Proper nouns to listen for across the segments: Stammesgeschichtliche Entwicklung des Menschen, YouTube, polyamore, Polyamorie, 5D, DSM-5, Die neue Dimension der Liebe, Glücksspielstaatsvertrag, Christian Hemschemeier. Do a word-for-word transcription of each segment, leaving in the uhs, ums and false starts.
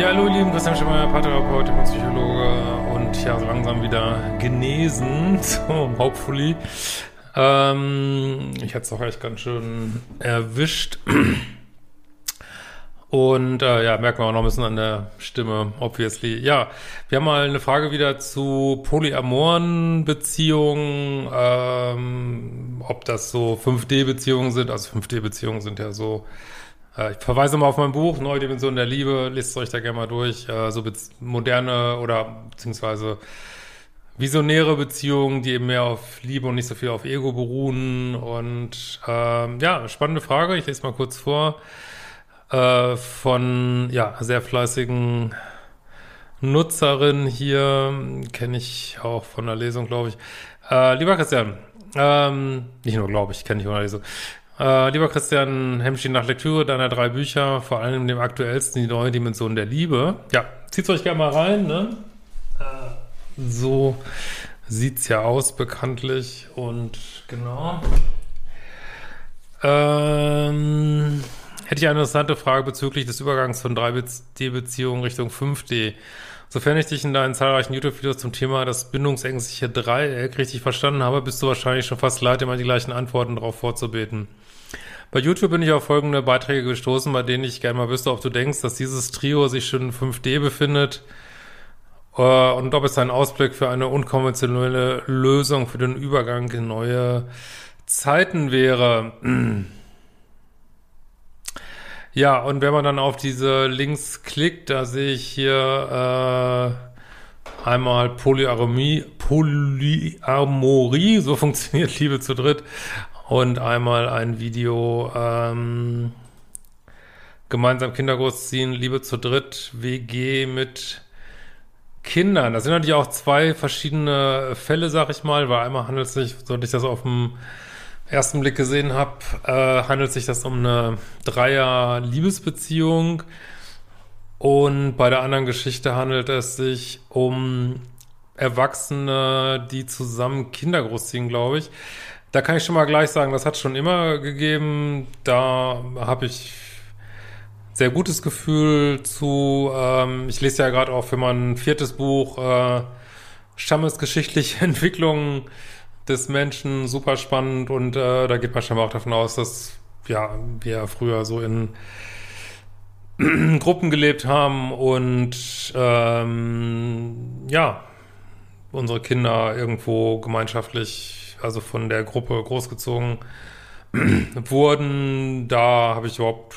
Ja, hallo ihr Lieben, Christian Hemschemeier, Paartherapeut und Psychologe und ja, so langsam wieder genesen, so hopefully. Ähm, ich hatte es auch echt ganz schön erwischt und äh, ja, merken wir auch noch ein bisschen an der Stimme, obviously. Ja, wir haben mal eine Frage wieder zu polyamoren Beziehungen, ähm, ob das so fünf D Beziehungen sind, also fünf D Beziehungen sind ja so. Ich verweise mal auf mein Buch, Neue Dimension der Liebe, lest es euch da gerne mal durch. So moderne oder beziehungsweise visionäre Beziehungen, die eben mehr auf Liebe und nicht so viel auf Ego beruhen. Und ähm, ja, spannende Frage, ich lese mal kurz vor. Äh, von ja sehr fleißigen Nutzerin hier, kenne ich auch von der Lesung, glaube ich. Äh, lieber Christian, ähm, nicht nur glaube ich, kenne ich von der Lesung. Uh, lieber Christian Hemschemeier, nach Lektüre deiner drei Bücher, vor allem dem aktuellsten, Die neue Dimension der Liebe. Ja, zieht's euch gerne mal rein, ne? Uh, so sieht's ja aus, bekanntlich. Und genau. Ähm, hätte ich eine interessante Frage bezüglich des Übergangs von drei D Beziehungen Richtung fünf D. Sofern ich dich in deinen zahlreichen YouTube-Videos zum Thema das bindungsängstliche Dreieck richtig verstanden habe, bist du wahrscheinlich schon fast leid, immer die gleichen Antworten darauf vorzubeten. Bei YouTube bin ich auf folgende Beiträge gestoßen, bei denen ich gerne mal wüsste, ob du denkst, dass dieses Trio sich schon in fünf D befindet äh, und ob es einen Ausblick für eine unkonventionelle Lösung für den Übergang in neue Zeiten wäre. Ja, und wenn man dann auf diese Links klickt, da sehe ich hier äh, einmal Polyaromie, Polyamorie, so funktioniert Liebe zu dritt, und einmal ein Video ähm, gemeinsam Kinder großziehen, Liebe zu dritt, W G mit Kindern. Das sind natürlich auch zwei verschiedene Fälle, sag ich mal, weil einmal handelt es sich, sollte ich das auf dem ersten Blick gesehen habe, äh, handelt sich das um eine Dreier-Liebesbeziehung und bei der anderen Geschichte handelt es sich um Erwachsene, die zusammen Kinder großziehen, glaube ich. Da kann ich schon mal gleich sagen, das hat es schon immer gegeben, da habe ich sehr gutes Gefühl zu, ähm, ich lese ja gerade auch für mein viertes Buch äh, Stammesgeschichtliche Entwicklung des Menschen, super spannend, und äh, da geht man scheinbar auch davon aus, dass ja wir früher so in Gruppen gelebt haben und ähm, ja, unsere Kinder irgendwo gemeinschaftlich, also von der Gruppe großgezogen wurden. Da habe ich überhaupt,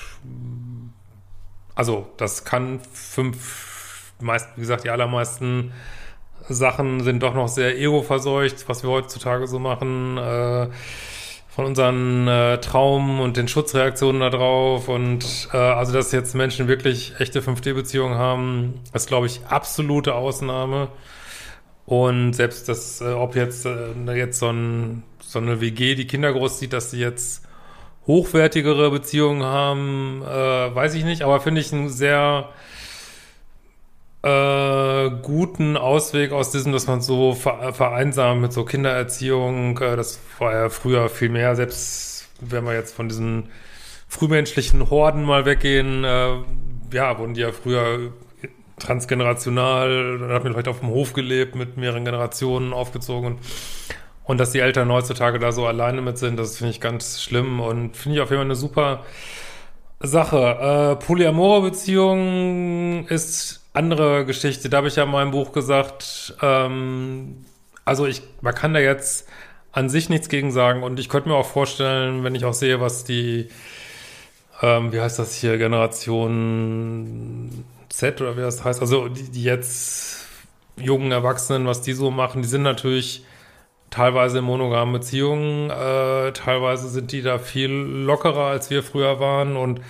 also das kann fünf, meist, wie gesagt, die allermeisten Sachen sind doch noch sehr ego-verseucht, was wir heutzutage so machen, äh, von unseren äh, Traum und den Schutzreaktionen da drauf. Und äh, also, dass jetzt Menschen wirklich echte fünf D Beziehungen haben, ist, glaube ich, absolute Ausnahme. Und selbst das, äh, ob jetzt, äh, jetzt so, ein, so eine W G, die Kinder großzieht, dass sie jetzt hochwertigere Beziehungen haben, äh, weiß ich nicht, aber finde ich ein sehr Äh, guten Ausweg aus diesem, dass man so ver- vereinsamt mit so Kindererziehung, äh, das war ja früher viel mehr, selbst wenn wir jetzt von diesen frühmenschlichen Horden mal weggehen, äh, ja, wurden die ja früher transgenerational, dann hat man vielleicht auf dem Hof gelebt, mit mehreren Generationen aufgezogen, und dass die Eltern heutzutage da so alleine mit sind, das finde ich ganz schlimm und finde ich auf jeden Fall eine super Sache. Äh, Polyamore-Beziehung ist andere Geschichte, da habe ich ja in meinem Buch gesagt, ähm, also ich, man kann da jetzt an sich nichts gegen sagen, und ich könnte mir auch vorstellen, wenn ich auch sehe, was die, ähm, wie heißt das hier, Generation Z oder wie das heißt, also die, die jetzt jungen Erwachsenen, was die so machen, die sind natürlich teilweise in monogamen Beziehungen, äh, teilweise sind die da viel lockerer, als wir früher waren und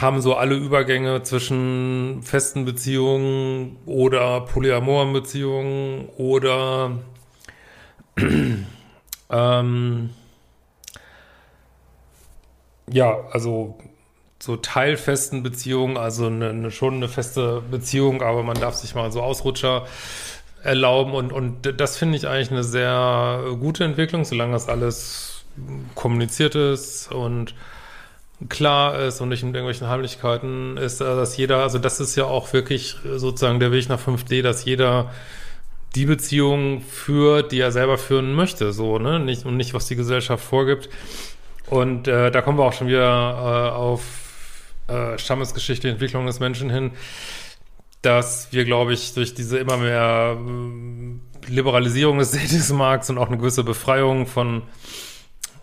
haben so alle Übergänge zwischen festen Beziehungen oder polyamoren Beziehungen oder ähm, ja, also so teilfesten Beziehungen, also eine, eine, schon eine feste Beziehung, aber man darf sich mal so Ausrutscher erlauben und, und das finde ich eigentlich eine sehr gute Entwicklung, solange das alles kommuniziert ist und klar ist und nicht mit irgendwelchen Heimlichkeiten ist, dass jeder, also das ist ja auch wirklich sozusagen der Weg nach fünf D, dass jeder die Beziehung führt, die er selber führen möchte, so, ne, nicht, und nicht, was die Gesellschaft vorgibt. Und äh, da kommen wir auch schon wieder äh, auf äh, Stammesgeschichtliche Entwicklung des Menschen hin, dass wir, glaube ich, durch diese immer mehr äh, Liberalisierung des Datingmarkts und auch eine gewisse Befreiung von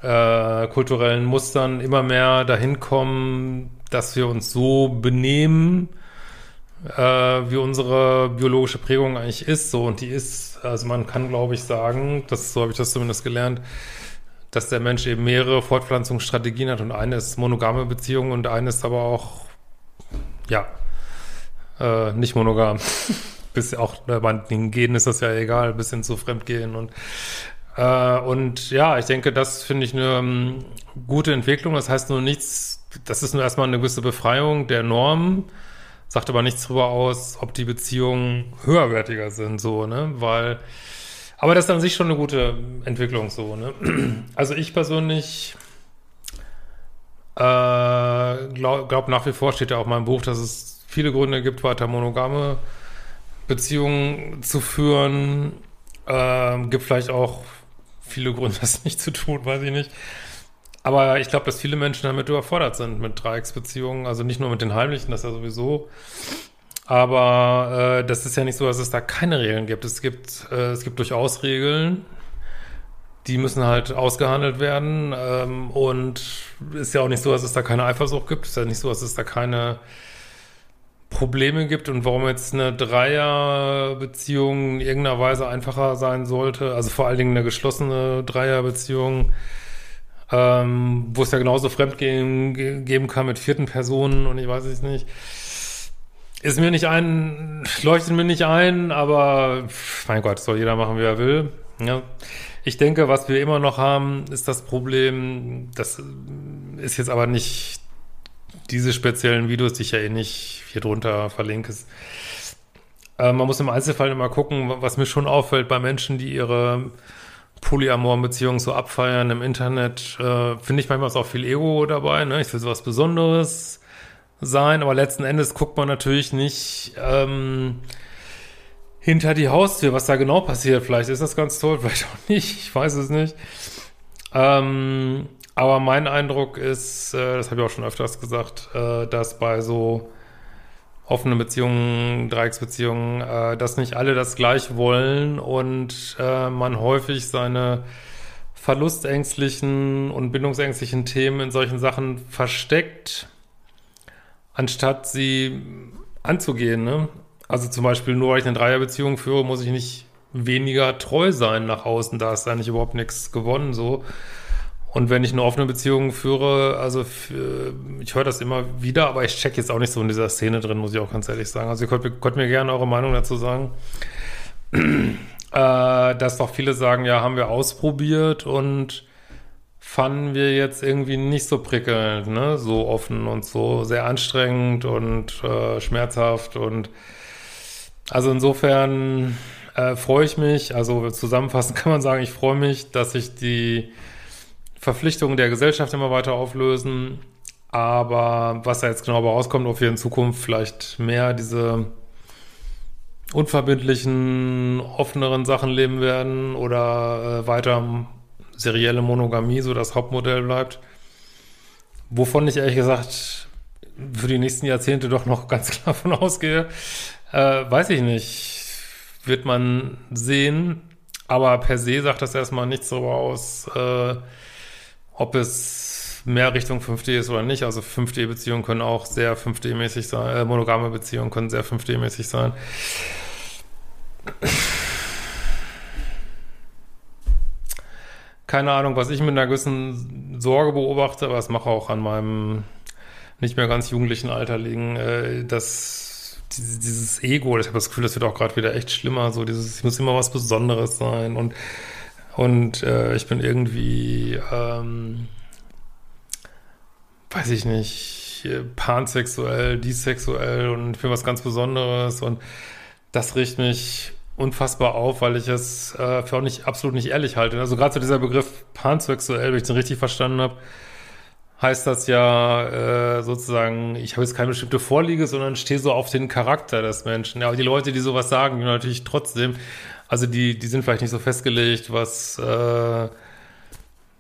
äh, kulturellen Mustern immer mehr dahin kommen, dass wir uns so benehmen, äh, wie unsere biologische Prägung eigentlich ist. So, und die ist, also man kann, glaube ich, sagen, das, so habe ich das zumindest gelernt, dass der Mensch eben mehrere Fortpflanzungsstrategien hat und eine ist monogame Beziehung und eine ist aber auch, ja, äh, nicht monogam. Bis auch äh, bei den Genen ist das ja egal, bis hin zu Fremdgehen und äh, und ja, ich denke, das finde ich eine um, gute Entwicklung. Das heißt nur nichts, das ist nur erstmal eine gewisse Befreiung der Normen, sagt aber nichts darüber aus, ob die Beziehungen höherwertiger sind, so, ne, weil aber das ist an sich schon eine gute Entwicklung, so, ne? Also ich persönlich äh, glaube glaub nach wie vor, steht ja auch in meinem Buch, dass es viele Gründe gibt, weiter monogame Beziehungen zu führen. Ähm, gibt vielleicht auch viele Gründe, das nicht zu tun, weiß ich nicht. Aber ich glaube, dass viele Menschen damit überfordert sind, mit Dreiecksbeziehungen. Also nicht nur mit den heimlichen, das ist ja sowieso... Aber äh, das ist ja nicht so, dass es da keine Regeln gibt. Es gibt äh, es gibt durchaus Regeln, die müssen halt ausgehandelt werden. Ähm, und ist ja auch nicht so, dass es da keine Eifersucht gibt. Ist ja nicht so, dass es da keine Probleme gibt. Und warum jetzt eine Dreierbeziehung in irgendeiner Weise einfacher sein sollte, also vor allen Dingen eine geschlossene Dreierbeziehung, ähm, wo es ja genauso Fremdgehen ge- geben kann mit vierten Personen und ich weiß es nicht. Ist mir nicht ein, leuchtet mir nicht ein, aber mein Gott, soll jeder machen, wie er will. Ja. Ich denke, was wir immer noch haben, ist das Problem, das ist jetzt aber nicht diese speziellen Videos, die ich ja eh nicht hier drunter verlinke. Äh, man muss im Einzelfall immer gucken, was mir schon auffällt bei Menschen, die ihre polyamoren Beziehungen so abfeiern im Internet, äh, finde ich manchmal ist auch viel Ego dabei, ne? Ich will sowas Besonderes sein, aber letzten Endes guckt man natürlich nicht ähm, hinter die Haustür, was da genau passiert. Vielleicht ist das ganz toll, vielleicht auch nicht, ich weiß es nicht. Ähm, aber mein Eindruck ist, äh, das habe ich auch schon öfters gesagt, äh, dass bei so offenen Beziehungen, Dreiecksbeziehungen, äh, dass nicht alle das gleich wollen und äh, man häufig seine verlustängstlichen und bindungsängstlichen Themen in solchen Sachen versteckt, anstatt sie anzugehen, ne? Also zum Beispiel, nur weil ich eine Dreierbeziehung führe, muss ich nicht weniger treu sein nach außen. Da ist eigentlich überhaupt nichts gewonnen, so. Und wenn ich eine offene Beziehung führe, also ich höre das immer wieder, aber ich check jetzt auch nicht so in dieser Szene drin, muss ich auch ganz ehrlich sagen. Also ihr könnt, könnt mir gerne eure Meinung dazu sagen. äh, dass doch viele sagen, ja, haben wir ausprobiert und fanden wir jetzt irgendwie nicht so prickelnd, ne, so offen und so sehr anstrengend und äh, schmerzhaft und also insofern äh, freue ich mich, also zusammenfassend kann man sagen, ich freue mich, dass sich die Verpflichtungen der Gesellschaft immer weiter auflösen, aber was da jetzt genau rauskommt, ob wir in Zukunft vielleicht mehr diese unverbindlichen, offeneren Sachen leben werden oder äh, weiter serielle Monogamie, so das Hauptmodell bleibt, wovon ich ehrlich gesagt für die nächsten Jahrzehnte doch noch ganz klar von ausgehe, äh, weiß ich nicht, wird man sehen, aber per se sagt das erstmal nichts darüber aus, äh, ob es mehr Richtung fünf D ist oder nicht. Also fünf D Beziehungen können auch sehr fünf D mäßig sein. Äh, monogame Beziehungen können sehr fünf D mäßig sein. Keine Ahnung, was ich mit einer gewissen Sorge beobachte, aber das mache auch an meinem nicht mehr ganz jugendlichen Alter liegen, äh, dass dieses Ego, ich habe das Gefühl, das wird auch gerade wieder echt schlimmer, so dieses, ich muss immer was Besonderes sein und und äh, ich bin irgendwie, ähm, weiß ich nicht, pansexuell, disexuell und ich bin was ganz Besonderes und das riecht mich unfassbar auf, weil ich es äh, für auch nicht, absolut nicht ehrlich halte. Also gerade zu dieser Begriff pansexuell, wenn ich den richtig verstanden habe, heißt das ja äh, sozusagen, ich habe jetzt keine bestimmte Vorliebe, sondern stehe so auf den Charakter des Menschen. Ja, aber die Leute, die sowas sagen, die natürlich trotzdem, also die die sind vielleicht nicht so festgelegt, was äh,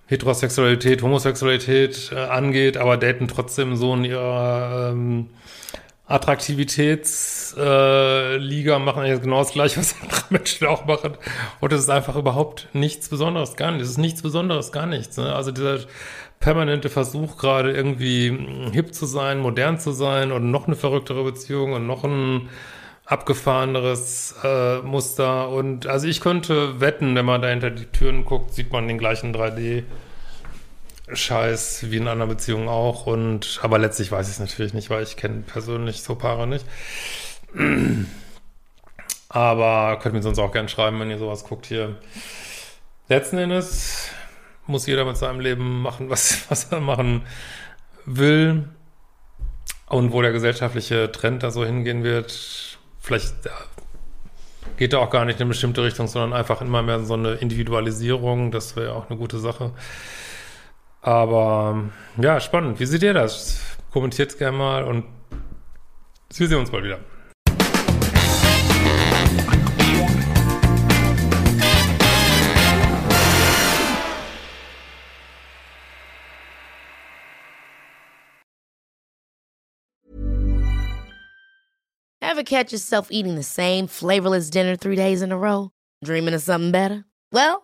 Heterosexualität, Homosexualität äh, angeht, aber daten trotzdem so in ihrer ähm, Attraktivitätsliga, äh, machen jetzt genau das Gleiche, was andere Menschen auch machen. Und das ist einfach überhaupt nichts Besonderes, gar nichts. Es ist nichts Besonderes, gar nichts. Ne? Also dieser permanente Versuch, gerade irgendwie hip zu sein, modern zu sein und noch eine verrücktere Beziehung und noch ein abgefahreneres äh, Muster. Und also ich könnte wetten, wenn man da hinter die Türen guckt, sieht man den gleichen drei D Scheiß wie in anderen Beziehungen auch. Und aber letztlich weiß ich es natürlich nicht, weil ich kenne persönlich so Paare nicht. Aber könnt mir sonst auch gerne schreiben, wenn ihr sowas guckt hier. Letzten Endes muss jeder mit seinem Leben machen, was, was er machen will. Und wo der gesellschaftliche Trend da so hingehen wird, vielleicht geht da auch gar nicht in eine bestimmte Richtung, sondern einfach immer mehr so eine Individualisierung. Das wäre ja auch eine gute Sache. Aber ja, spannend. Wie seht ihr das? Kommentiert gerne mal und wir sehen uns bald wieder. Ever catch yourself eating the same flavorless dinner three days in a row? Dreaming of something better? Well,